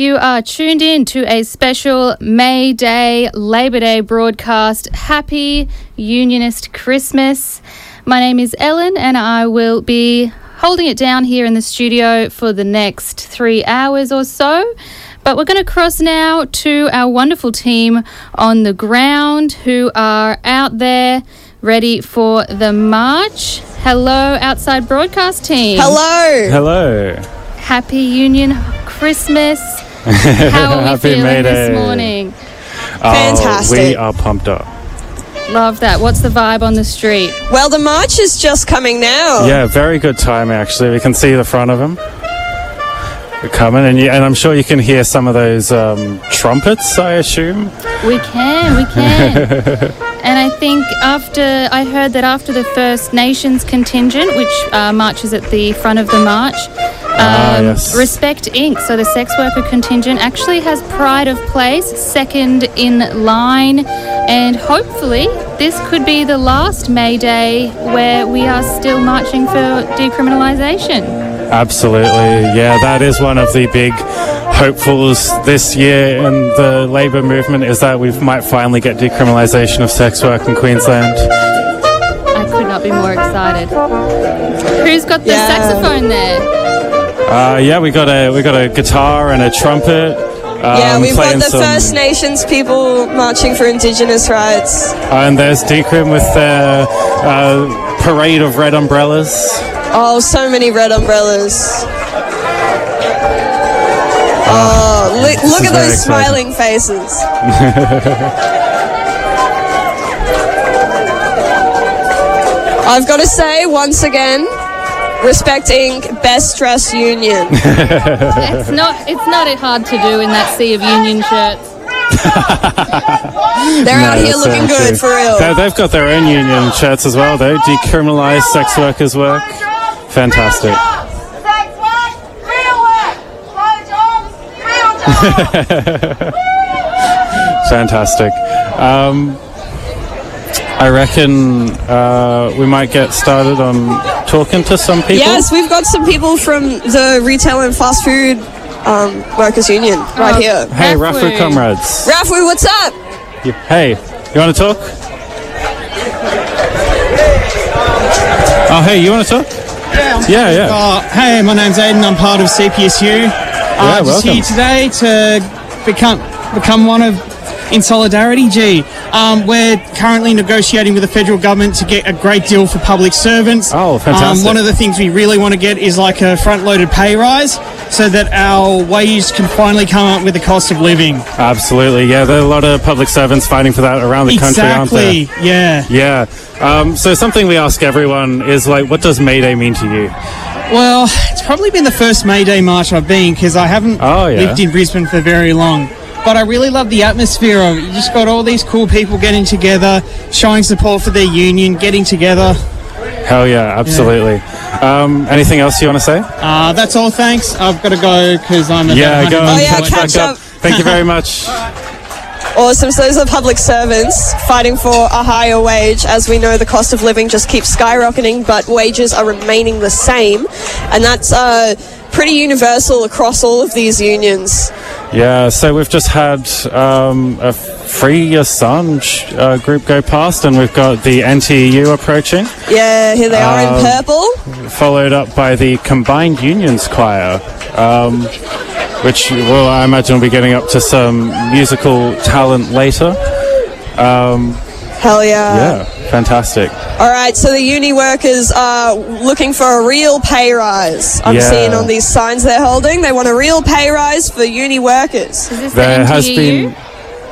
You are tuned in to a special May Day, Labor Day broadcast. Happy Unionist Christmas. My name is Ellen and I will be holding it down here in the studio for the next 3 hours or so. But we're going to cross now to our wonderful team on the ground who are out there ready for the march. Hello, Outside Broadcast team. Hello. Hello. Happy Union Christmas. How are we feeling this morning? Fantastic. We are pumped up. Love that. What's the vibe on the street? Well, the march is just coming now. Yeah, very good time, actually. We can see the front of them. Coming, and I'm sure you can hear some of those trumpets, I assume. We can. And I think I heard that after the First Nations contingent, which marches at the front of the march, yes. Respect Inc., so the sex worker contingent, actually has pride of place, second in line, and hopefully this could be the last May Day where we are still marching for decriminalisation. Absolutely, yeah, that is one of the big hopefuls this year in the labour movement, is that we might finally get decriminalisation of sex work in Queensland. I could not be more excited. Who's got the saxophone there? We got a guitar and a trumpet. We've got the First Nations people marching for Indigenous rights. And there's Decrim with their parade of red umbrellas. Oh, so many red umbrellas. Look at those smiling faces. I've got to say, once again, Respect Inc., best dressed union. It's not hard to do in that sea of union shirts. They're out here looking good, for real. They've got their own union shirts as well, though. Decriminalise sex workers' work. Fantastic. Fantastic. I reckon we might get started on talking to some people. Yes, we've got some people from the retail and fast food workers union right here. Hey, RAFFWU comrades. RAFFWU, what's up? Hey, you want to talk? Oh, hey, you want to talk? Yeah. Hey, my name's Aiden. I'm part of CPSU. I'm just here today to become one of In Solidarity G. We're currently negotiating with the federal government to get a great deal for public servants. Oh, fantastic. One of the things we really want to get is like a front-loaded pay rise so that our wages can finally come up with the cost of living. Absolutely, yeah. There are a lot of public servants fighting for that around the country, aren't there? Exactly, yeah. Yeah. So something we ask everyone is, like, what does May Day mean to you? Well, it's probably been the first May Day march I've been, because I haven't lived in Brisbane for very long. But I really love the atmosphere of it. You just got all these cool people getting together, showing support for their union, getting together. Hell yeah, absolutely. Yeah. Anything else you want to say? That's all, thanks. I've got to go because I'm... catch up. Thank you very much. Awesome. So those are public servants fighting for a higher wage. As we know, the cost of living just keeps skyrocketing, but wages are remaining the same. And that's... pretty universal across all of these unions. Yeah, so we've just had a Free Your Son group go past, and we've got the NTU approaching. Yeah, here they are in purple. Followed up by the Combined Unions Choir, which I imagine will be getting up to some musical talent later. Hell yeah. Yeah, fantastic. All right, so the uni workers are looking for a real pay rise. I'm seeing on these signs they're holding. They want a real pay rise for uni workers. Is this there the NTU? Has been,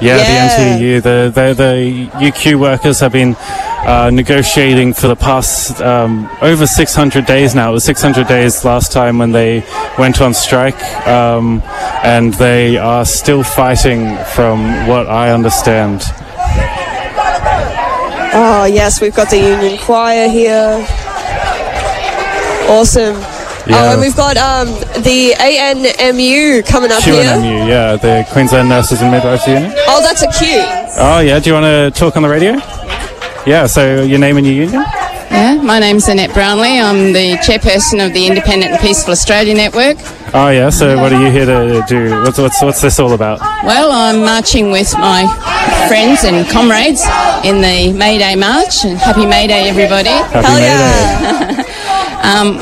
yeah, the NTU. The UQ workers have been negotiating for the past over 600 days now. It was 600 days last time when they went on strike, and they are still fighting from what I understand. Oh, yes, we've got the union choir here. Awesome. Yeah. And we've got the ANMU coming up here. QANMU, yeah, the Queensland Nurses and Midwives Union. Oh, that's a Q. Oh, yeah, do you want to talk on the radio? Yeah, so your name and your union? Yeah, my name's Annette Brownlee. I'm the chairperson of the Independent and Peaceful Australia Network. Oh yeah, so what are you here to do? What's this all about? Well, I'm marching with my friends and comrades in the May Day march. And happy May Day, everybody. Happy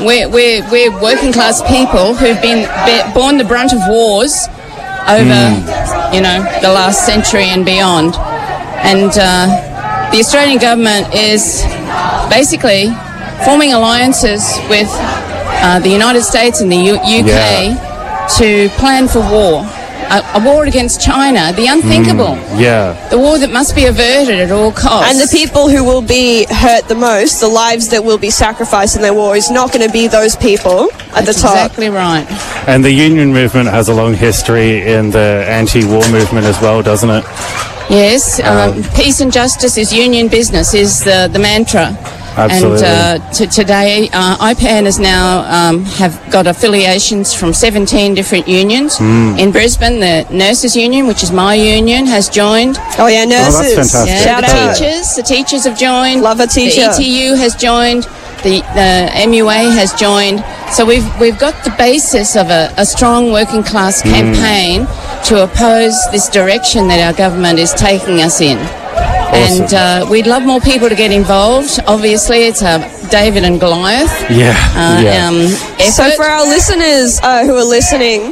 May Day. We're working class people who've been borne the brunt of wars over, the last century and beyond. And the Australian government is basically forming alliances with the United States and the UK to plan for war. A war against China, the unthinkable. The war that must be averted at all costs. And the people who will be hurt the most, the lives that will be sacrificed in the war, is not going to be those people at the top. Exactly right. And the union movement has a long history in the anti-war movement as well, doesn't it? Yes. Peace and justice is union business, is the mantra. Absolutely. And today, IPAN has now have got affiliations from 17 different unions. In Brisbane, the Nurses Union, which is my union, has joined. Oh yeah, nurses! Oh, that's fantastic. Yeah, the teachers have joined. Love a teacher. The ETU has joined. The MUA has joined. So we've got the basis of a strong working class campaign to oppose this direction that our government is taking us in. Awesome. And we'd love more people to get involved. Obviously, it's a David and Goliath effort. So for our listeners who are listening,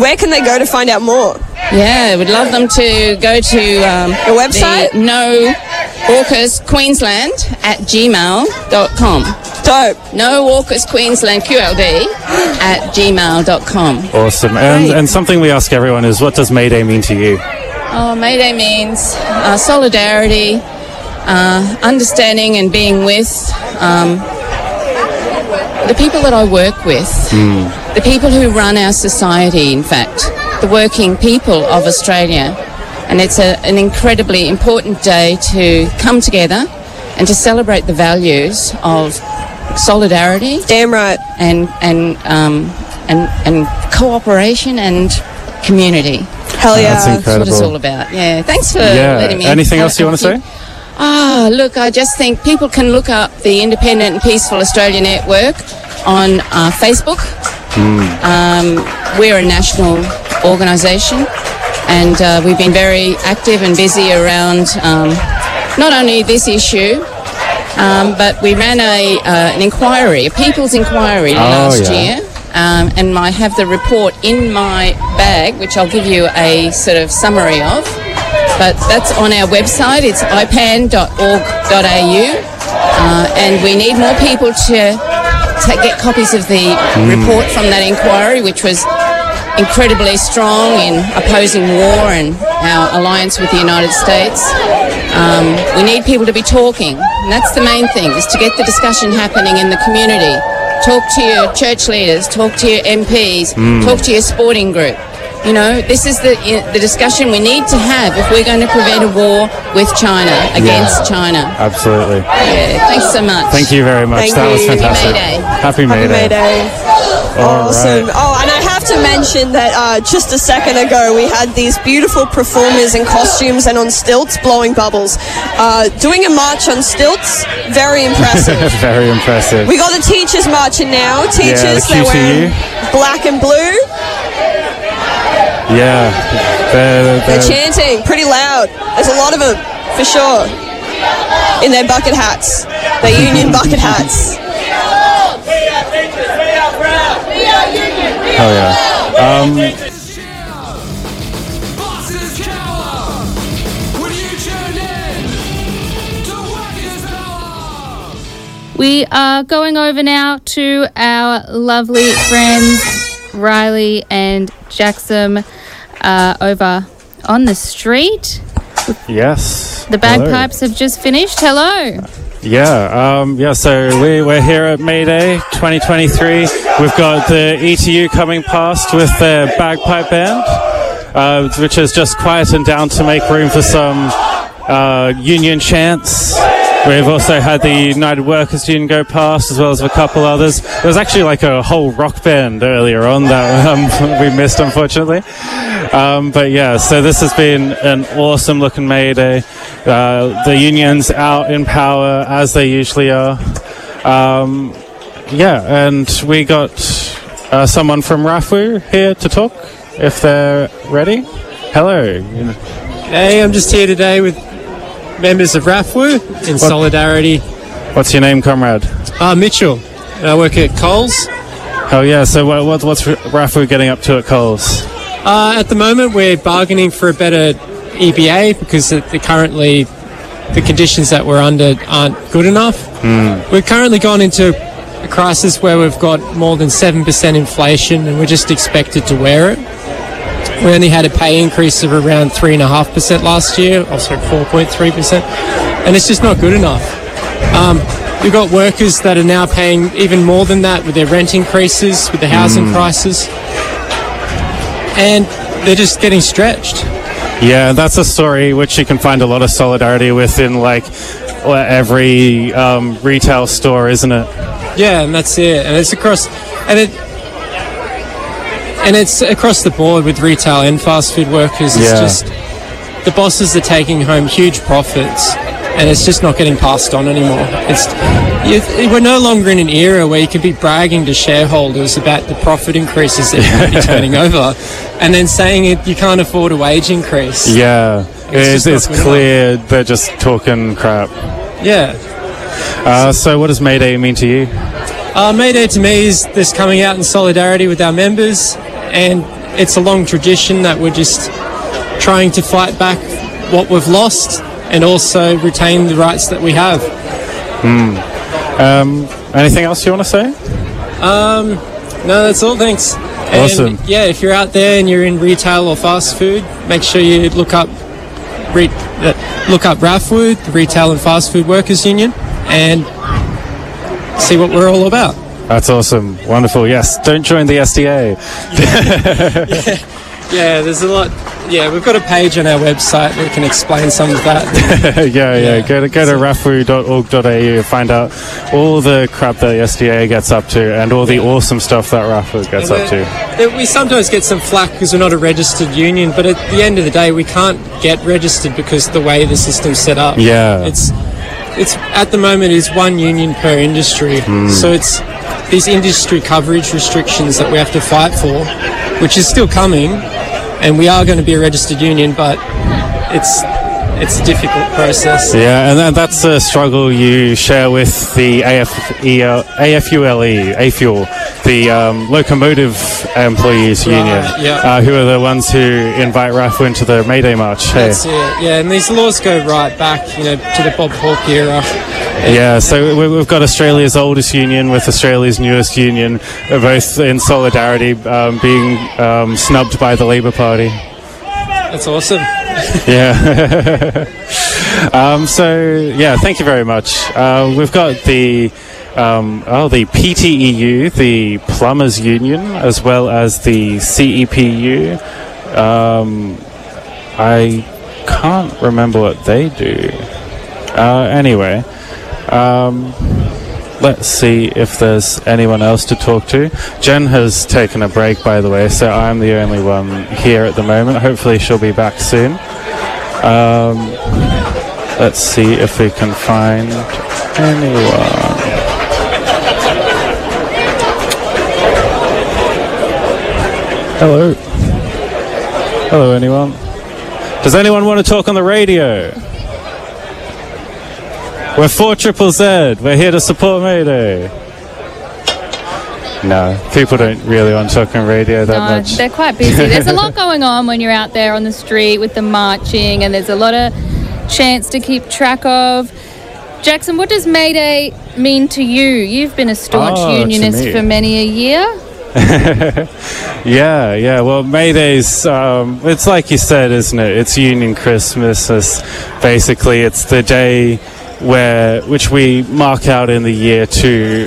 where can they go to find out more? Yeah, we'd love them to go to the website, NoWalkersQueensland@gmail.com. Dope. NoWalkersQueensland, QLD, @gmail.com. Awesome. And something we ask everyone is, what does May Day mean to you? Oh, May Day means solidarity, understanding and being with the people that I work with, the people who run our society, in fact, the working people of Australia. And it's an incredibly important day to come together and to celebrate the values of solidarity. Damn right. And cooperation and community. Hell yeah. That's incredible. That's what it's all about. Yeah. Thanks for letting me... Anything else you want to say? Look, I just think people can look up the Independent and Peaceful Australia Network on Facebook. We're a national organisation and we've been very active and busy around not only this issue, but we ran an inquiry, a people's inquiry last year. And I have the report in my bag, which I'll give you a sort of summary of. But that's on our website. It's ipan.org.au. And we need more people to get copies of the report from that inquiry, which was incredibly strong in opposing war and our alliance with the United States. We need people to be talking. And that's the main thing, is to get the discussion happening in the community. Talk to your church leaders, talk to your MPs, talk to your sporting group. You know, this is the discussion we need to have if we're going to prevent a war with China, against China. Absolutely. Yeah, thanks so much. Thank you very much. That was fantastic. Happy May Day. Happy May Day. Awesome. Right. Oh, and I have to mention that just a second ago we had these beautiful performers in costumes and on stilts blowing bubbles. Doing a march on stilts, very impressive. Very impressive. We got the teachers marching now. Teachers, they're wearing black and blue. Yeah, they're chanting pretty loud. There's a lot of them, for sure, in their bucket hats, their union bucket hats. Oh yeah. We are going over now to our lovely friends Riley and Jackson. Over on the street. Yes. The bagpipes have just finished. Hello. Yeah. So we're here at May Day 2023. We've got the ETU coming past with their bagpipe band, which has just quietened down to make room for some union chants. We've also had the United Workers Union go past, as well as a couple others. There was actually like a whole rock band earlier on that we missed, unfortunately. So this has been an awesome looking May Day. The union's out in power, as they usually are. And we got someone from RAFFWU here to talk, if they're ready. Hello. Hey, I'm just here today with members of RAFFWU in solidarity. What's your name, comrade? Mitchell. And I work at Coles. Oh yeah, so what's RAFFWU getting up to at Coles? At the moment we're bargaining for a better EBA because currently the conditions that we're under aren't good enough. Mm. We've currently gone into a crisis where we've got more than 7% inflation and we're just expected to wear it. We only had a pay increase of around 3.5% last year, also 4.3%, and it's just not good enough. We've got workers that are now paying even more than that with their rent increases, with the housing prices, and they're just getting stretched. Yeah, that's a story which you can find a lot of solidarity with in like every retail store, isn't it? Yeah, and that's it. And it's across, and it's across the board with retail and fast food workers. It's just the bosses are taking home huge profits. And it's just not getting passed on anymore. We're no longer in an era where you can be bragging to shareholders about the profit increases that you're going to be turning over, and then saying it, you can't afford a wage increase. Yeah, it's clear they're just talking crap. Yeah. So what does May Day mean to you? May Day to me is this coming out in solidarity with our members, and it's a long tradition that we're just trying to fight back what we've lost, and also retain the rights that we have. Anything else you want to say? No, that's all, thanks. Awesome. And yeah, if you're out there and you're in retail or fast food, make sure you look up RAFFWU, the Retail and Fast Food Workers Union, and see what we're all about. That's awesome, wonderful, yes. Don't join the SDA. Yeah, there's a lot. Yeah, we've got a page on our website that can explain some of that. Yeah. Go to raffwu.org.au, find out all the crap that the SDA gets up to and all the awesome stuff that RAFFWU gets up to. We sometimes get some flack because we're not a registered union, but at the end of the day, we can't get registered because the way the system's set up. Yeah. It's at the moment is one union per industry. So it's these industry coverage restrictions that we have to fight for, which is still coming, and we are going to be a registered union, but it's a difficult process. Yeah, and that's a struggle you share with the AFULE, the Locomotive Employees Union, who are the ones who invite RAFFWU into the May Day March. That's it, yeah, and these laws go right back, to the Bob Hawke era. Yeah, so we've got Australia's oldest union with Australia's newest union, both in solidarity, being snubbed by the Labour Party. That's awesome. Yeah. Thank you very much. We've got the PTEU, the Plumbers Union, as well as the CEPU. I can't remember what they do. Anyway. Let's see if there's anyone else to talk to. Jen has taken a break, by the way, so I'm the only one here at the moment. Hopefully she'll be back soon. Let's see if we can find anyone. Hello, anyone? Does anyone want to talk on the radio? We're 4ZZZ. We're here to support May Day. No, people don't really want to talk on radio that much. They're quite busy. There's a lot going on when you're out there on the street with the marching, and there's a lot of chants to keep track of. Jackson, what does May Day mean to you? You've been a staunch unionist for many a year. Yeah. Well, May Day's, it's like you said, isn't it? It's Union Christmas. Basically, it's the day which we mark out in the year to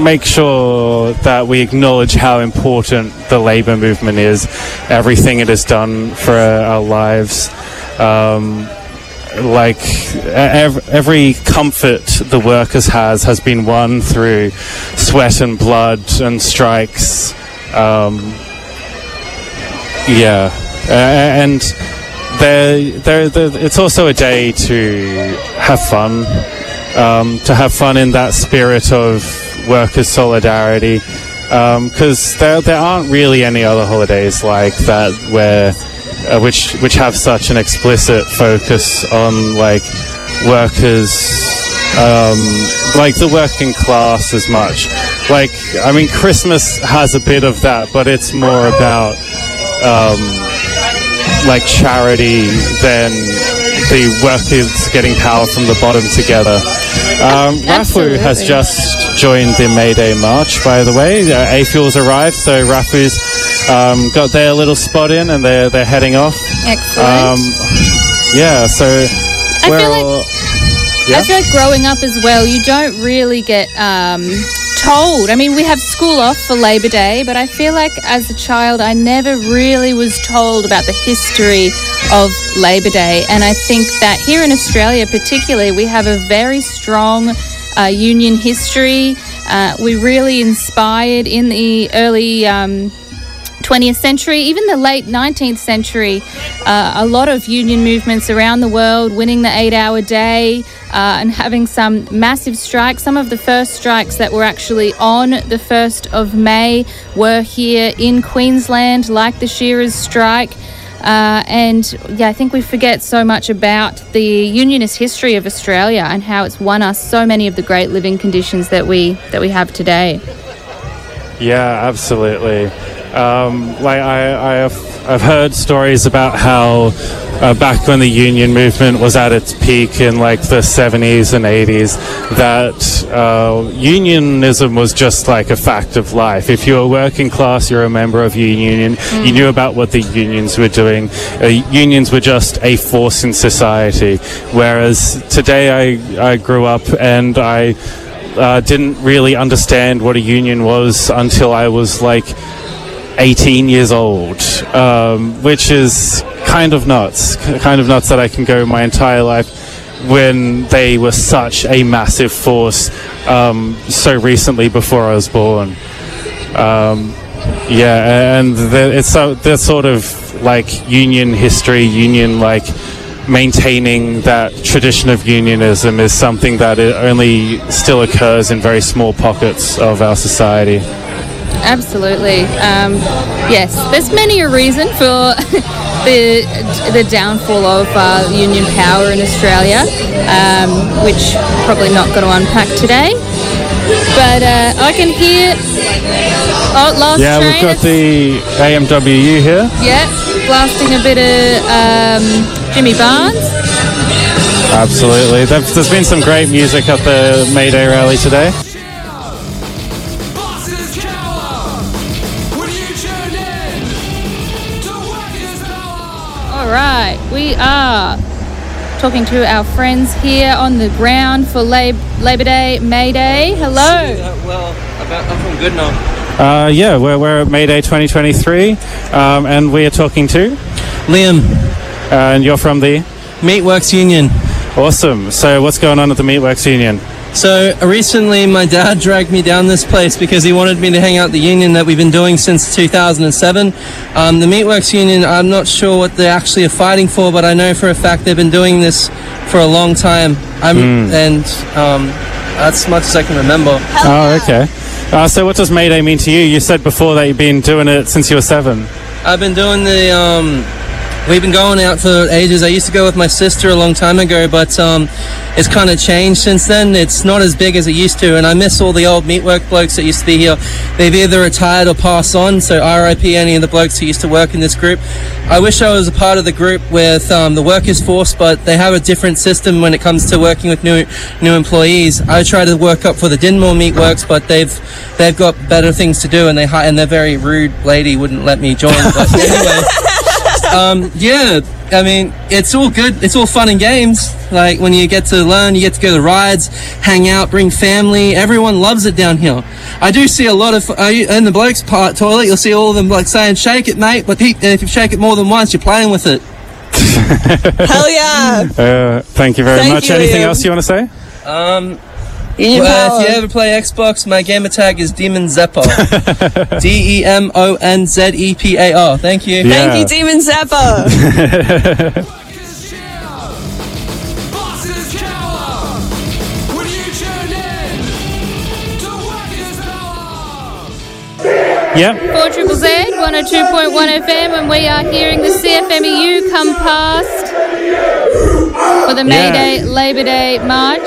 make sure that we acknowledge how important the labour movement is, everything it has done for our lives. Every comfort the workers has been won through sweat and blood and strikes. And it's also a day to have fun, in that spirit of workers' solidarity, because there aren't really any other holidays like that where which have such an explicit focus on like workers. Like the working class as much. Like, I mean, Christmas has a bit of that, but it's more about like charity than the workers getting power from the bottom together. RAFFWU has just joined the May Day March, by the way. AFULE's arrived, so RAFFWU's got their little spot in, and they're heading off. Excellent. Yeah, so we're all... Yeah? I feel like growing up as well, you don't really get told. I mean, we have school off for Labor Day, but I feel like as a child, I never really was told about the history of Labor Day. And I think that here in Australia particularly, we have a very strong union history. We really inspired in the early 20th century, even the late 19th century, a lot of union movements around the world, winning the 8-hour day and having some massive strikes. Some of the first strikes that were actually on the 1st of May were here in Queensland, like the Shearers' strike. And yeah, I think we forget so much about the unionist history of Australia and how it's won us so many of the great living conditions that we have today. Yeah, absolutely. Like I've heard stories about how back when the union movement was at its peak in like the 70s and 80s, that unionism was just like a fact of life. If you were working class, you're a member of your union. You knew about what the unions were doing. Unions were just a force in society. Whereas today, I grew up and I didn't really understand what a union was until I was like 18 years old, which is kind of nuts that I can go my entire life when they were such a massive force so recently before I was born. Yeah, and it's that sort of like union history, union like maintaining that tradition of unionism is something that it only still occurs in very small pockets of our society. Absolutely. Yes, there's many a reason for the downfall of union power in Australia, which probably not going to unpack today. But I can hear... Oh, last train. Yeah, we've got the AMWU here. Yeah, blasting a bit of Jimmy Barnes. Absolutely. There's been some great music at the May Day rally today. Right, we are talking to our friends here on the ground for Labor Day, May Day. Hello. I'm from Goodenough. Yeah, we're at May Day 2023, and we are talking to Liam. And you're from the Meatworks Union. Awesome. So what's going on at the Meatworks Union? So recently my dad dragged me down this place because he wanted me to hang out the union that we've been doing since 2007. The Meatworks Union, I'm not sure what they actually are fighting for, but I know for a fact they've been doing this for a long time. That's as much as I can remember. Oh, okay. So what does May Day mean to you? You said before that you've been doing it since you were 7. I've been doing the... We've been going out for ages. I used to go with my sister a long time ago, but it's kind of changed since then. It's not as big as it used to, and I miss all the old meatwork blokes that used to be here. They've either retired or passed on, so RIP any of the blokes who used to work in this group. I wish I was a part of the group with the workers force, but they have a different system when it comes to working with new employees. I try to work up for the Dinmore Meatworks, but they've got better things to do, and their very rude lady wouldn't let me join. But anyway... yeah, I mean, it's all good. It's all fun and games. Like, when you get to learn, you get to go to rides, hang out, bring family. Everyone loves it down here. I do see a lot of... in the blokes' part toilet, you'll see all of them, like, saying, shake it, mate. But if you shake it more than once, you're playing with it. Hell yeah. Thank you very much. Anything else you want to say? If you ever play Xbox, my gamer tag is Demon Zeppo. DEMONZEPAR. Thank you. Yeah. Thank you, Demon Zeppo. Yep. 4ZZZ, 102.1 FM, and we are hearing the CFMEU come past for the May Day, Labor Day march.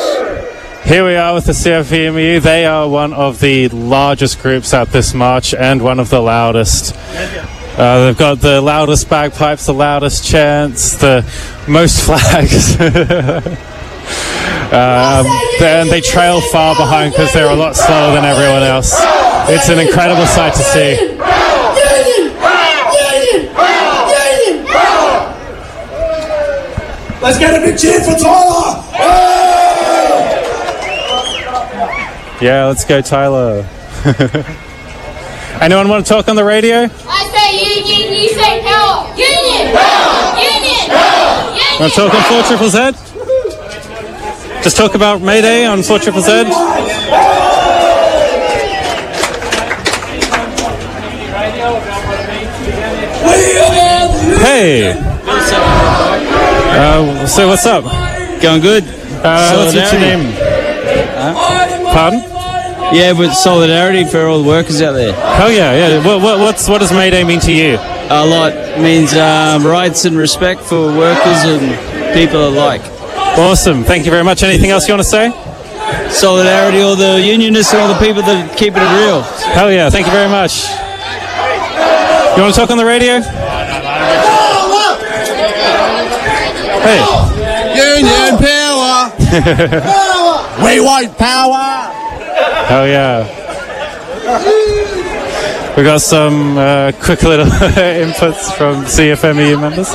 Here we are with the CFMEU. They are one of the largest groups at this march and one of the loudest. They've got the loudest bagpipes, the loudest chants, the most flags. And they trail far behind because they're a lot slower than everyone else. It's an incredible sight to see. Let's get a big cheer for Tyler! Yeah, let's go, Tyler. Anyone want to talk on the radio? I say union, you say power. Union, power, union, power, union. Want to talk on 4ZZZ? Just talk about May Day on 4ZZZ. Hey. So what's up? Going good. What's your name? Pardon? Yeah, with solidarity for all the workers out there. Oh yeah, yeah. What does May Day mean to you? A lot. It means rights and respect for workers and people alike. Awesome. Thank you very much. Anything else you want to say? Solidarity, all the unionists and all the people that are keeping it real. Hell yeah. Thank you very much. You want to talk on the radio? Hey. Union power. Power. We want power. Oh yeah. We got some quick little inputs from CFMEU members.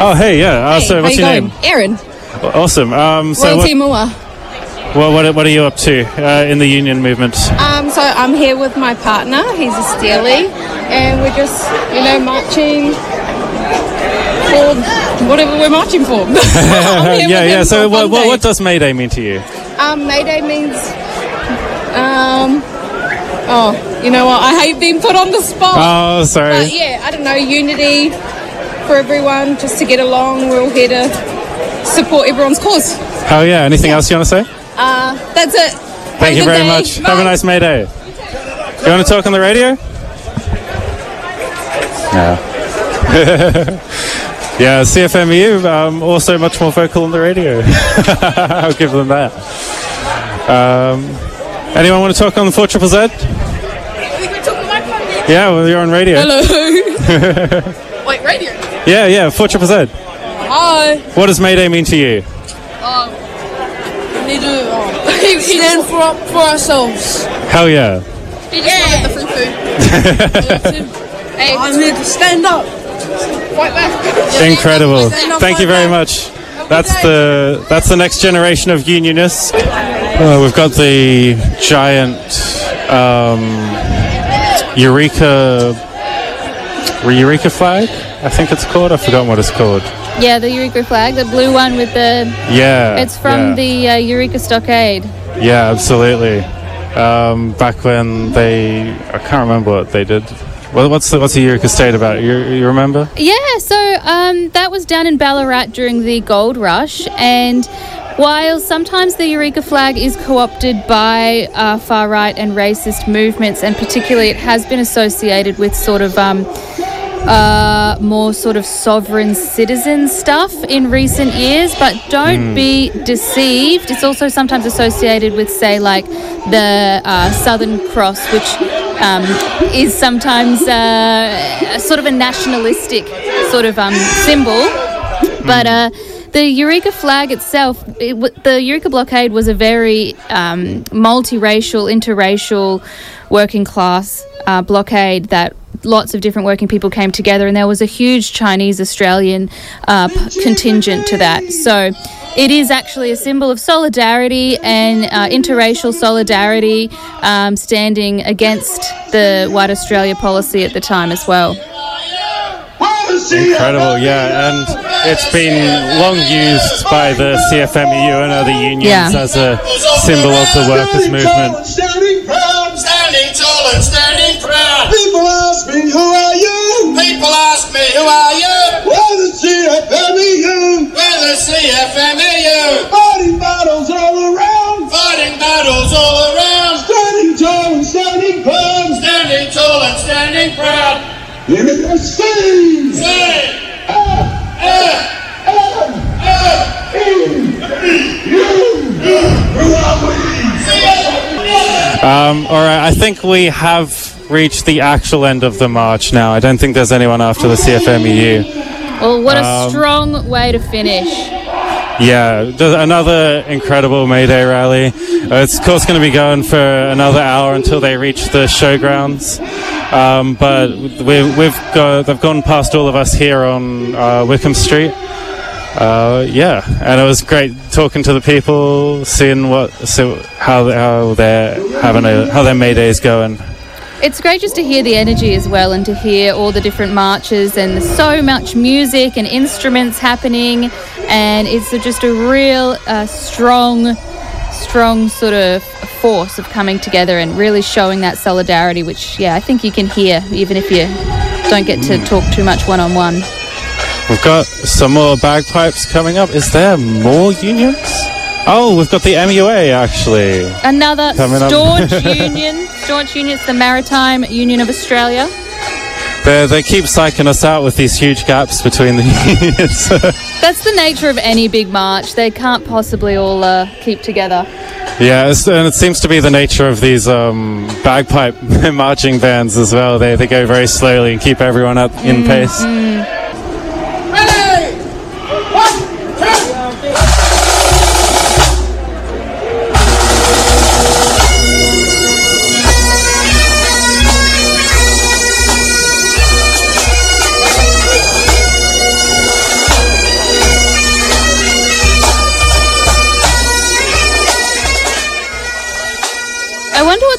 Oh hey, yeah. So what's your name? Erin. Awesome. So what are you up to in the union movement? So I'm here with my partner. He's a Steely, and we're just marching for whatever we're marching for. Yeah. So what does May Day mean to you? May Day means. I hate being put on the spot. Oh, sorry. But yeah, I don't know, unity for everyone, just to get along. We're all here to support everyone's cause. Oh, yeah. Anything else you want to say? That's it. Thank you very much. Bye. Have a nice May Day. You want to talk on the radio? No. Yeah, CFMEU, also much more vocal on the radio. I'll give them that. Anyone want to talk on the 4ZZZ? We can talk on the microphone then. Yeah, well, you're on radio. Hello. Wait, radio? Yeah, 4ZZZ. Hi. What does May Day mean to you? We need to stand for ourselves. Hell yeah. He just wanted the free food. Hey, I need to stand up. Right back. Incredible. Thank you very much. That's the next generation of unionists. We've got the giant Eureka flag, I think it's called. I've forgotten what it's called. Yeah, the Eureka flag, the blue one with the... Yeah. It's from the Eureka Stockade. Yeah, absolutely. Back when I can't remember what they did. Well, what's the Eureka State about? You remember? Yeah, so that was down in Ballarat during the gold rush, and... While sometimes the Eureka flag is co-opted by far-right and racist movements, and particularly it has been associated with sort of more sort of sovereign citizen stuff in recent years, but don't be deceived. It's also sometimes associated with, say, like the Southern Cross, which is sometimes sort of a nationalistic sort of symbol, but... The Eureka flag itself, the Eureka blockade was a very multiracial, interracial, working class blockade that lots of different working people came together, and there was a huge Chinese-Australian contingent to that. So it is actually a symbol of solidarity and interracial solidarity, standing against the white Australia policy at the time as well. Incredible, yeah, and it's been long used by the CFMEU and other unions as a symbol of the workers' movement. Standing proud, standing tall and standing proud. People ask me, who are you? People ask me, who are you? We're the CFMEU. We're the CFMEU. Fighting battles all around. Fighting battles all around. Standing tall and standing proud. Standing tall and standing You need to sing. All right, I think we have reached the actual end of the march now. I don't think there's anyone after the CFMEU. Well, what a strong way to finish. Yeah, another incredible May Day rally. It's, of course, going to be going for another hour until they reach the showgrounds. But they've gone past all of us here on Wickham Street. Yeah, and it was great talking to the people, seeing how their May Day's going. It's great just to hear the energy as well, and to hear all the different marches and so much music and instruments happening, and it's just a real strong sort of force of coming together and really showing that solidarity, which I think you can hear even if you don't get to talk too much one on one. We've got some more bagpipes coming up. Is there more unions? Oh, we've got the MUA, actually. Another staunch union. Staunch union. It's the Maritime Union of Australia. They keep psyching us out with these huge gaps between the unions. That's the nature of any big march. They can't possibly all keep together. Yeah, and it seems to be the nature of these bagpipe marching bands as well. They go very slowly and keep everyone up in pace.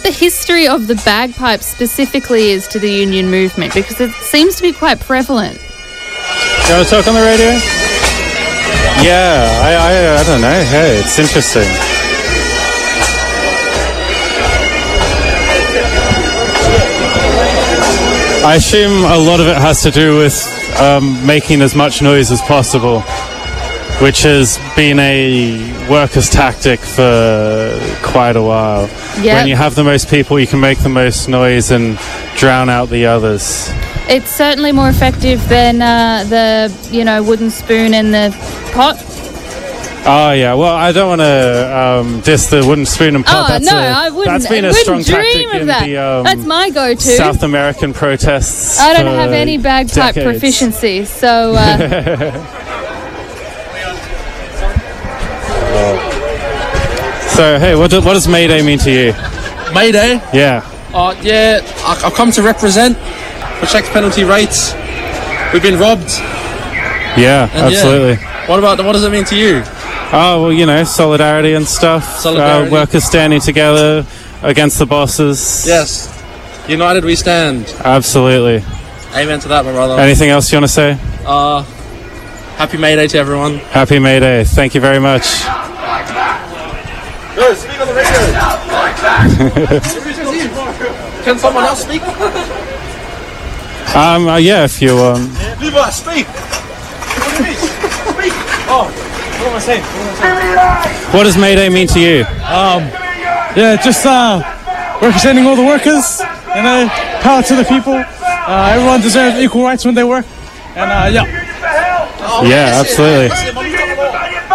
The history of the bagpipe specifically is to the union movement, because it seems to be quite prevalent. Do you want to talk on the radio? Yeah, I don't know. Hey, it's interesting. I assume a lot of it has to do with making as much noise as possible, which has been a workers' tactic for quite a while. Yep. When you have the most people, you can make the most noise and drown out the others. It's certainly more effective than the wooden spoon and the pot. Oh yeah, well I don't want to diss the wooden spoon and pot. Oh, that's I wouldn't. That's been a strong tactic in the that's my go-to. South American protests. I don't have any bagpipe proficiency, so. So, hey, what does May Day mean to you? May Day? Yeah. I've come to represent, protect penalty rates. We've been robbed. Yeah, and absolutely. Yeah. What does it mean to you? Oh, well, solidarity and stuff. Solidarity. Workers standing together against the bosses. Yes. United we stand. Absolutely. Amen to that, my brother. Anything else you want to say? Happy May Day to everyone. Happy May Day. Thank you very much. No, speak on the radio! Can someone else speak? Yeah, if you Levi, speak! Speak! Oh, what am I saying? What does May Day mean to you? Representing all the workers, power to the people. Everyone deserves equal rights when they work. And yeah, absolutely.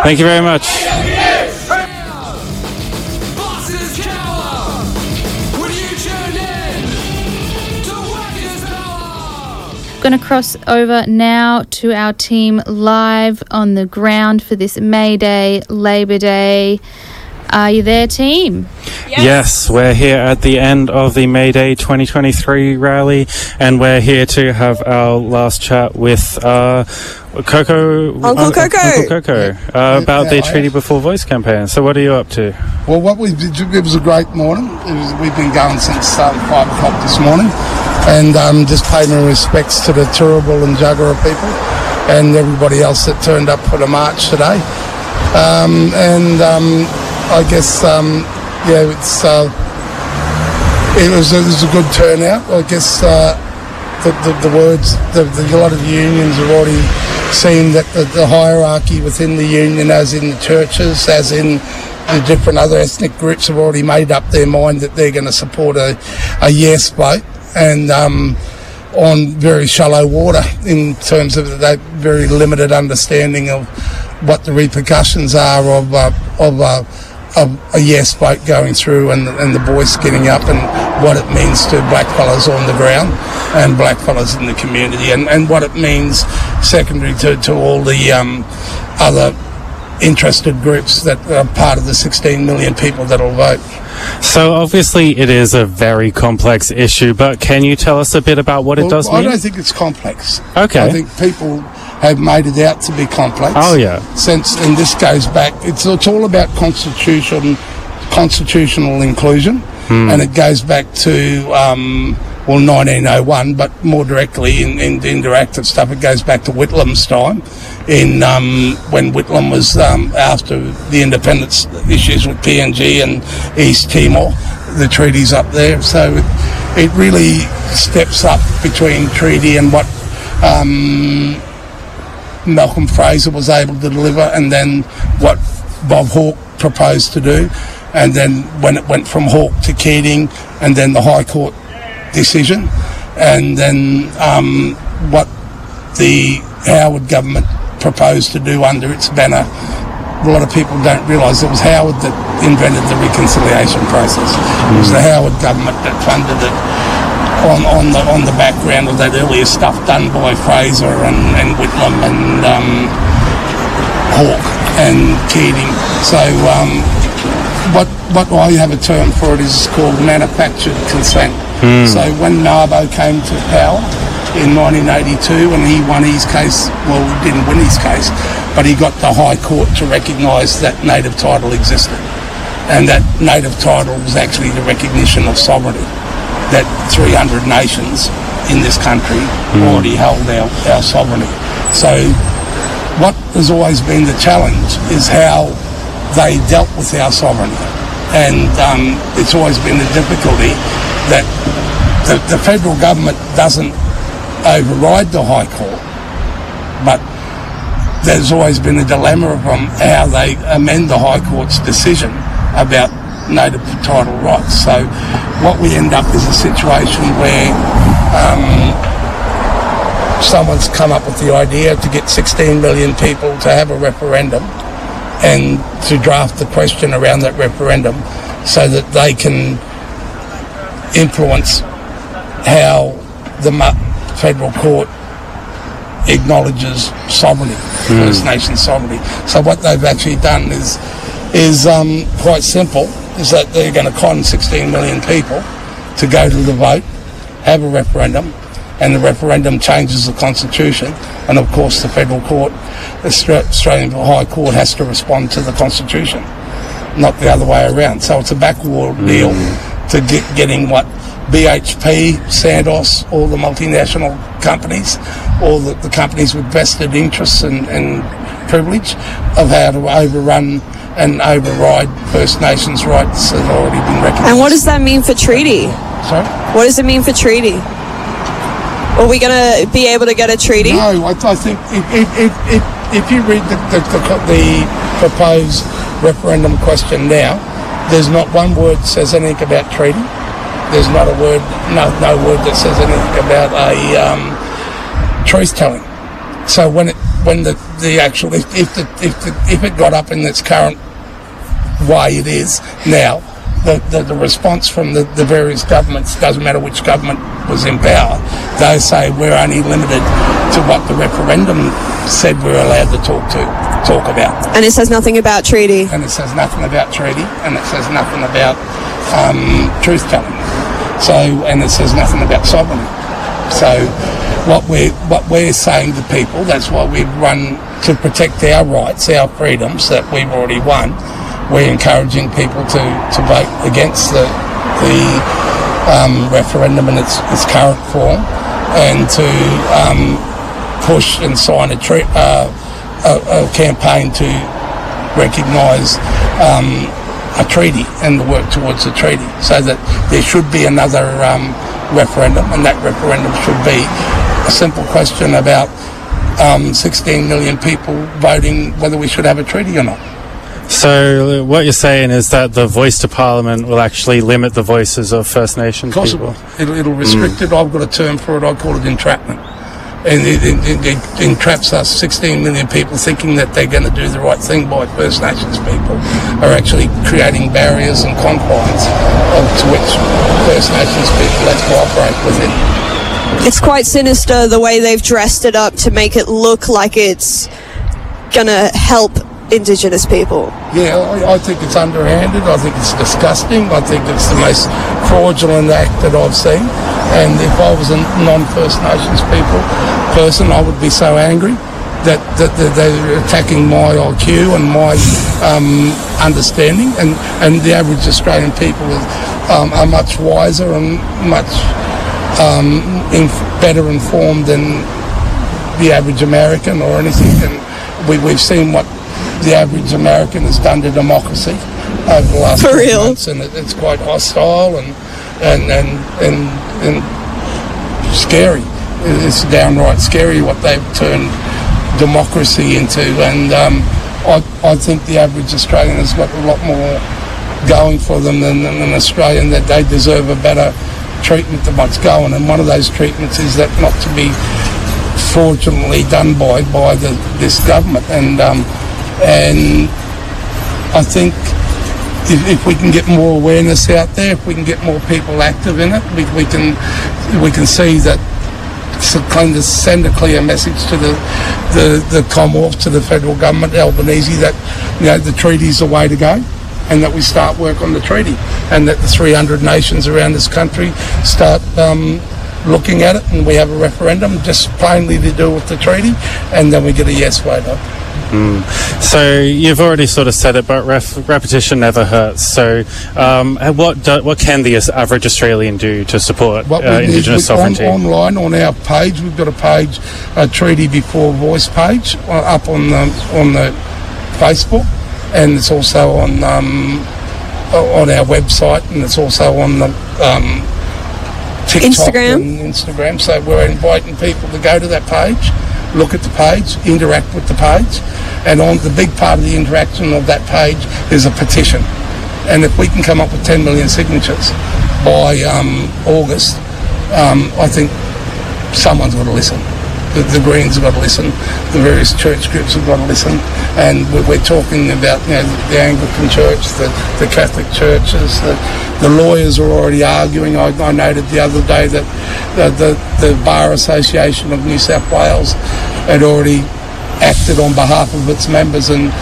Thank you very much. Going to cross over now to our team live on the ground for this May Day, Labor Day. Are you there, team? Yes, we're here at the end of the May Day 2023 rally, and we're here to have our last chat with Uncle Coco about the Treaty Before Voice campaign. So what are you up to? Well, it was a great morning. We've been going since 5 o'clock this morning, and just paying my respects to the Turrbal and Jagera people and everybody else that turned up for the march today. I guess, it was a good turnout. I guess a lot of the unions have already seen that the hierarchy within the union, as in the churches, as in the different other ethnic groups, have already made up their mind that they're going to support a yes vote. And on very shallow water in terms of that very limited understanding of what the repercussions are of a yes vote going through and the voice getting up and what it means to blackfellas on the ground and blackfellas in the community and what it means secondary to all the other interested groups that are part of the 16 million people that will vote. So obviously it is a very complex issue, but can you tell us a bit about what it does mean? I don't think it's complex. Okay. I think people have made it out to be complex. Oh, yeah. And this goes back, it's all about constitutional inclusion, and it goes back to, 1901, but more directly in the interactive stuff, it goes back to Whitlam's time when Whitlam was after the independence issues with PNG and East Timor, the treaties up there. So it really steps up between treaty and what Malcolm Fraser was able to deliver and then what Bob Hawke proposed to do. And then when it went from Hawke to Keating and then the High Court decision, and then what the Howard government proposed to do under its banner. A lot of people don't realise it was Howard that invented the reconciliation process. It was the Howard government that funded it on the background of that earlier stuff done by Fraser and Whitlam and Hawke and Keating. So what I have a term for it is called manufactured consent. So when Mabo came to power in 1982 and he won his case, well, he didn't win his case, but he got the High Court to recognise that native title existed. And that native title was actually the recognition of sovereignty, that 300 nations in this country already held our sovereignty. So what has always been the challenge is how they dealt with our sovereignty. And it's always been a difficulty that the federal government doesn't override the High Court, but there's always been a dilemma from how they amend the High Court's decision about native title rights. So what we end up is a situation where someone's come up with the idea to get 16 million people to have a referendum and to draft the question around that referendum so that they can influence how the federal court acknowledges sovereignty, First Nation sovereignty. So what they've actually done is quite simple, is that they're going to con 16 million people to go to the vote, have a referendum, and the referendum changes the constitution, and of course the federal court, the Australian High Court, has to respond to the constitution, not the other way around. So it's a backward deal to getting what BHP, Santos, all the multinational companies, all the companies with vested interests and privilege of how to overrun and override First Nations rights that have already been recognised. And what does that mean for treaty? Sorry? What does it mean for treaty? Are we going to be able to get a treaty? No, I think if you read the proposed referendum question now, there's not one word that says anything about treaty. There's not a word, no word that says anything about a truth-telling. So if it got up in its current way it is now, the response from the various governments, doesn't matter which government was in power, they say we're only limited to what the referendum said we're allowed to talk about. And it says nothing about treaty. And it says nothing about treaty, and it says nothing about truth-telling. So, and it says nothing about sovereignty. So, what we're saying to people, that's why we've run to protect our rights, our freedoms that we've already won. We're encouraging people to vote against the referendum in its current form, and to push and sign a campaign to recognise a treaty and work towards a treaty, so that there should be another referendum, and that referendum should be a simple question about 16 million people voting whether we should have a treaty or not. So what you're saying is that the voice to Parliament will actually limit the voices of First Nations people? It'll restrict it. I've got a term for it. I call it entrapment. And it entraps us, 16 million people, thinking that they're going to do the right thing by First Nations people, are actually creating barriers and confines to which First Nations people have to operate within. It's quite sinister the way they've dressed it up to make it look like it's going to help Indigenous people. Yeah, I think it's underhanded. I think it's disgusting. I think it's the most fraudulent act that I've seen. And if I was a non-First Nations people person, I would be so angry that they're attacking my IQ and my understanding. And the average Australian people are much wiser and much better informed than the average American or anything. And we've seen what the average American has done to democracy over the last few months, and it's quite hostile and scary. It's downright scary what they've turned democracy into, and I think the average Australian has got a lot more going for them than an Australian, that they deserve a better treatment than what's going, and one of those treatments is that not to be fraudulently done by this government, and I think if we can get more awareness out there, if we can get more people active in it, we can see that, to send a clear message to the Commonwealth, to the federal government, Albanese, that the treaty's the way to go, and that we start work on the treaty, and that the 300 nations around this country start looking at it, and we have a referendum just plainly to do with the treaty, and then we get a yes vote on it. So you've already sort of said it, but repetition never hurts. So what can the average Australian do to support Indigenous sovereignty? Online on our page, we've got a page, a Treaty Before Voice page, up on the Facebook, and it's also on our website, and it's also on the TikTok and Instagram. So we're inviting people to go to that page, look at the page, interact with the page, and on the big part of the interaction of that page is a petition. And if we can come up with 10 million signatures by August, I think someone's got to listen. The Greens have got to listen, the various church groups have got to listen, and we're talking about the Anglican Church, the Catholic churches, the lawyers are already arguing. I noted the other day that the Bar Association of New South Wales had already acted on behalf of its members and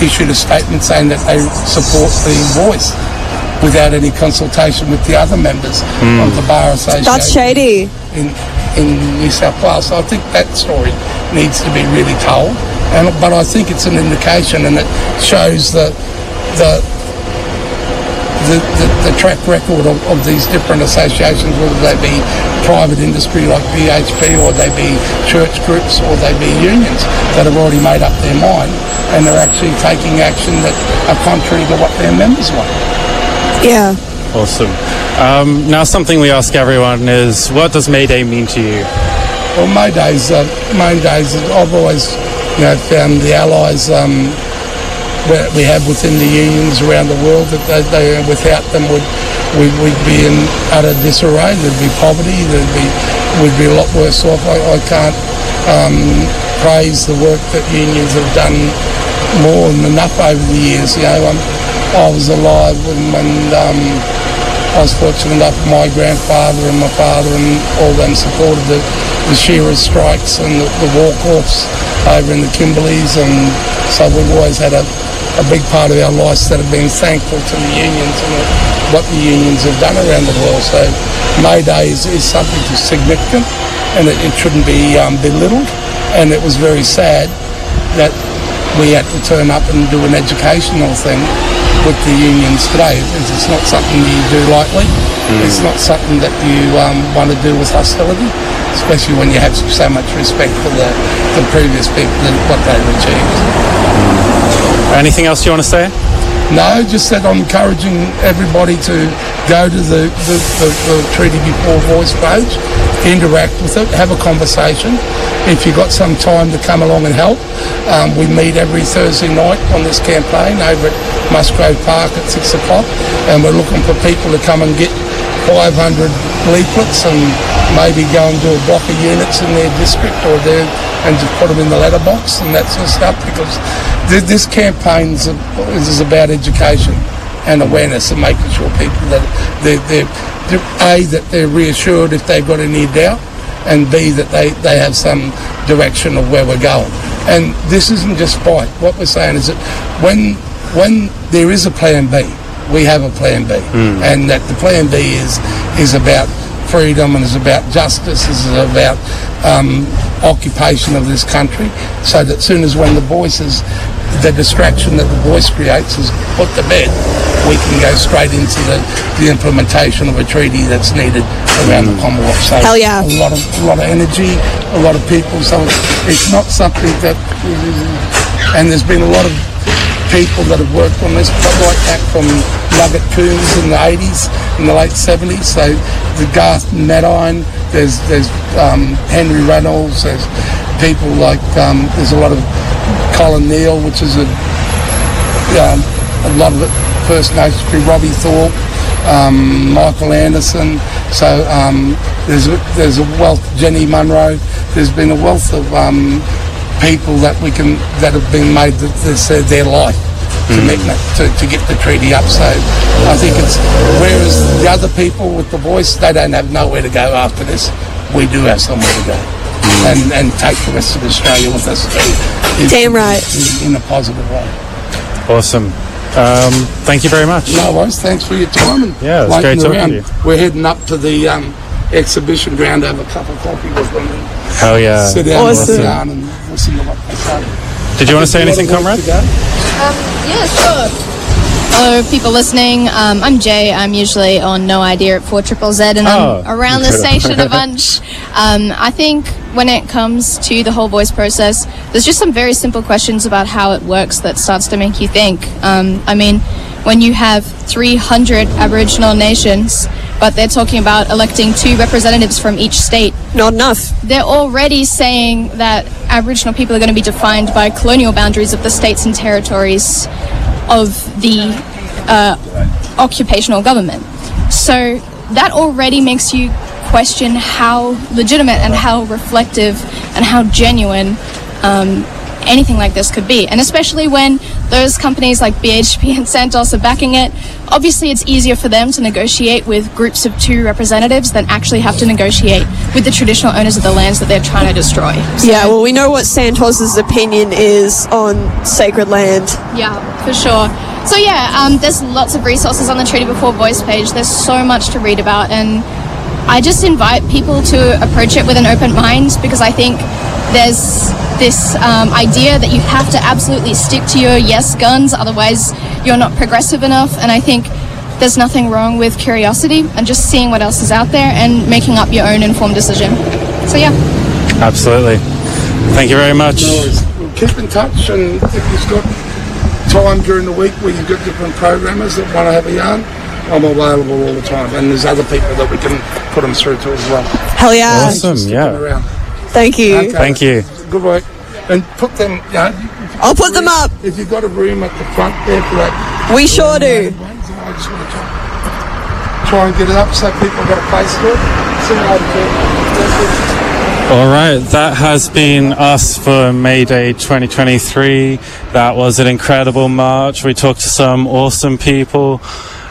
issued a statement saying that they support the voice without any consultation with the other members of the Bar Association. That's shady. In New South Wales. So I think that story needs to be really told, but I think it's an indication, and it shows the track record of these different associations, whether they be private industry like BHP, or they be church groups, or they be unions that have already made up their mind and are actually taking action that are contrary to what their members want. Yeah. Awesome. Now something we ask everyone is, what does May Day mean to you? Well, May Days, I've always found the allies we have within the unions around the world, that they without them we'd be in utter disarray. There'd be poverty, we'd be a lot worse off. I can't praise the work that unions have done more than enough over the years. I was alive when I was fortunate enough, my grandfather and my father and all them supported the shearers' strikes and the walk-offs over in the Kimberleys, and so we've always had a big part of our lives that have been thankful to the unions and what the unions have done around the world. So May Day is something significant, and it shouldn't be belittled, and it was very sad that we had to turn up and do an educational thing with the unions today. It's not something you do lightly. It's not something that you want to do with hostility, especially when you have so much respect for the previous people and what they've achieved. Anything else you want to say? No, just that I'm encouraging everybody to go to the Treaty Before Voice page, interact with it, have a conversation. If you've got some time to come along and help, we meet every Thursday night on this campaign over at Musgrave Park at 6 o'clock, and we're looking for people to come and get 500 leaflets and maybe go and do a block of units in their district or there and just put them in the letterbox and that sort of stuff, because this campaign is about education and awareness and making sure people that they're reassured if they've got any doubt, and B, that they have some direction of where we're going. And this isn't just fight. What we're saying is that when there is a plan B, we have a plan B, and that the plan B is about freedom, and is about justice, is about occupation of this country, so that soon as when the distraction that the voice creates is put to bed, we can go straight into the implementation of a treaty that's needed around the Commonwealth. So hell yeah. A lot of energy, a lot of people. So it's not something that, and there's been a lot of people that have worked on this, but right back from Nugget Coons in the 80s, in the late 70s, so the Garth Madine, there's Henry Reynolds, there's people like, there's a lot of Colin Neal, which is a lot of it, First Nations, Robbie Thorpe, Michael Anderson, so there's a wealth, Jenny Munro, there's been a wealth of people that have been made this their life to get the treaty up. So I think it's, whereas the other people with the voice, they don't have nowhere to go after this, we do have somewhere to go and take the rest of Australia with us too. Damn right. In a positive way. Awesome. Thank you very much. No worries. Thanks for your time. And yeah, it's great talking to you. We're heading up to the exhibition ground, have a cup of coffee with them. Hell yeah. Sit down, awesome. And listen to what they say. Did you want to say anything, comrade? Yeah, sure. Hello, people listening. I'm Jay. I'm usually on No Idea at 4ZZZ, and I'm around the station a bunch. I think when it comes to the whole voice process, there's just some very simple questions about how it works that starts to make you think. I mean, when you have 300 Aboriginal nations, but they're talking about electing 2 representatives from each state. Not enough. They're already saying that Aboriginal people are going to be defined by colonial boundaries of the states and territories of the occupational government. So that already makes you question how legitimate and how reflective and how genuine anything like this could be. And especially when those companies like BHP and Santos are backing it, obviously it's easier for them to negotiate with groups of 2 representatives than actually have to negotiate with the traditional owners of the lands that they're trying to destroy. So yeah, well, we know what Santos's opinion is on sacred land. Yeah, for sure. So yeah, there's lots of resources on the Treaty Before Voice page. There's so much to read about, and I just invite people to approach it with an open mind, because I think there's this idea that you have to absolutely stick to your yes guns, otherwise you're not progressive enough, and I think there's nothing wrong with curiosity and just seeing what else is out there and making up your own informed decision. So yeah. Absolutely. Thank you very much. No worries. We'll keep in touch, and if you've got time during the week where you've got different programmers that want to have a yarn, I'm available all the time, and there's other people that we can put them through to as well. Hell yeah. Awesome, yeah. Thank you. Okay. Thank you. Good work. And put them, I'll put them up. If you've got a room at the front there for that. We sure do. I just want to try and get it up so people have got a place for it. All right, that has been us for May Day 2023. That was an incredible march. We talked to some awesome people.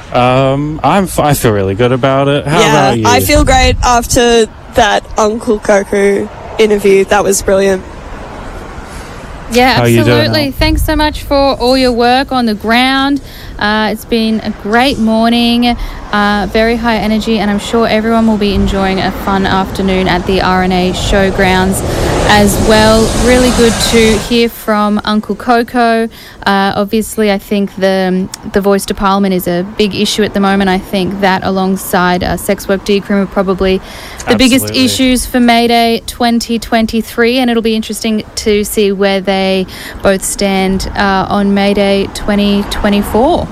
I feel really good about it. How about you? I feel great after that Uncle Koku interview. That was brilliant. Yeah, how absolutely. Thanks so much for all your work on the ground. It's been a great morning, very high energy, and I'm sure everyone will be enjoying a fun afternoon at the RNA showgrounds. as well. Really good to hear from Uncle Coco. Obviously, I think the voice to parliament is a big issue at the moment. I think that alongside sex work decrim are probably the biggest issues for May Day 2023, and it'll be interesting to see where they both stand on May Day 2024.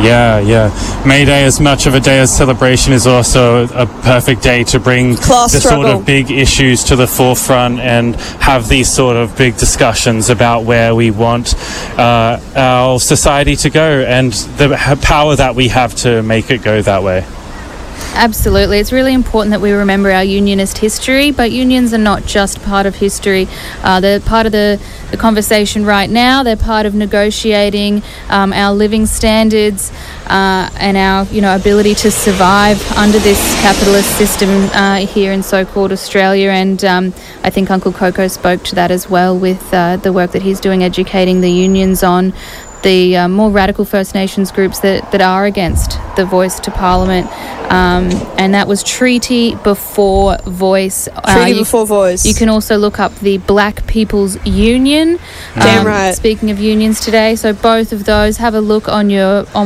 Yeah. May Day, as much of a day of celebration, is also a perfect day to bring sort of big issues to the forefront and have these sort of big discussions about where we want our society to go and the power that we have to make it go that way. Absolutely. It's really important that we remember our unionist history, but unions are not just part of history. They're part of the conversation right now. They're part of negotiating our living standards and our ability to survive under this capitalist system here in so-called Australia. And I think Uncle Coco spoke to that as well with the work that he's doing educating the unions on the more radical First Nations groups that are against the voice to Parliament. And that was Treaty Before Voice. Treaty Before Voice. You can also look up the Black People's Union. Damn right. Speaking of unions today, so both of those, have a look on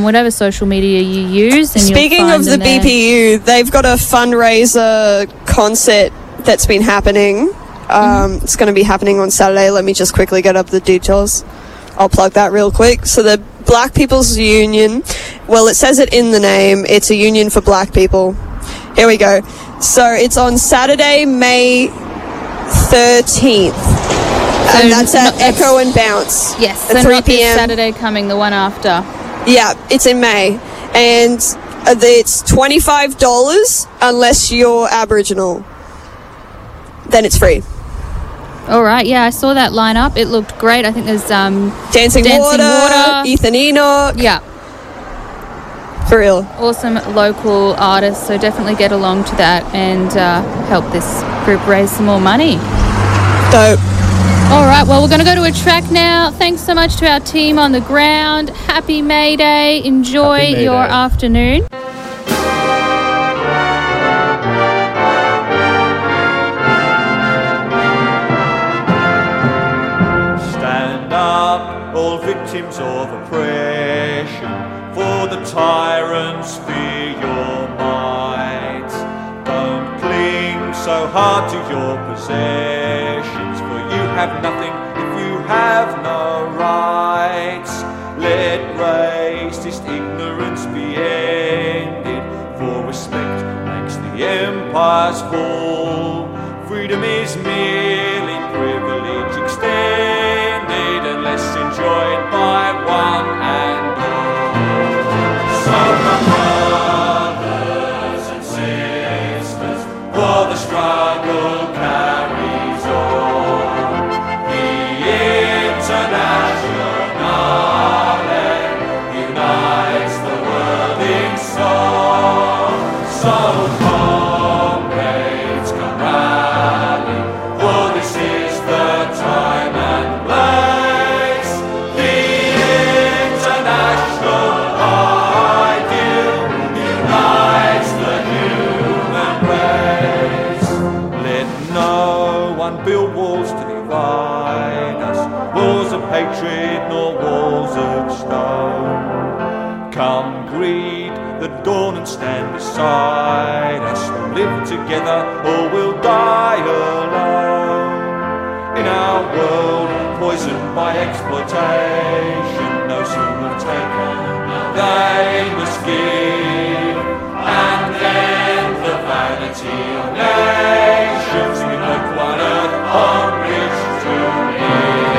whatever social media you use. And speaking of the BPU, they've got a fundraiser concert that's been happening. It's going to be happening on Saturday. Let me just quickly get up the details. I'll plug that real quick. So the Black People's Union, well, it says it in the name. It's a union for black people. Here we go. So it's on Saturday, May 13th. So and that's at Echo and Bounce. Yes, at so 3 not p.m. this Saturday coming, the one after. Yeah, it's in May. And it's $25 unless you're Aboriginal. Then it's free. All right, yeah, I saw that line up. It looked great. I think there's Dancing Water, Ethan Enoch. Yeah. For real. Awesome local artists, so definitely get along to that and help this group raise some more money. Dope. All right, well, we're going to go to a track now. Thanks so much to our team on the ground. Happy May Day. Enjoy your afternoon. Victims of oppression, for the tyrants fear your might. Don't cling so hard to your possessions, for you have nothing if you have no rights. Let racist ignorance be ended, for respect makes the empires fall. Freedom is merely privilege extended unless enjoyed by one and all. So my brothers and sisters, for the struggle carries on. The Internationale unites the world in song. So hatred nor walls of stone. Come greed the dawn and stand beside us. We'll live together or we'll die alone. In our world poisoned by exploitation, those who will take on they must give. And then the vanity of nations we look one earth on which to live.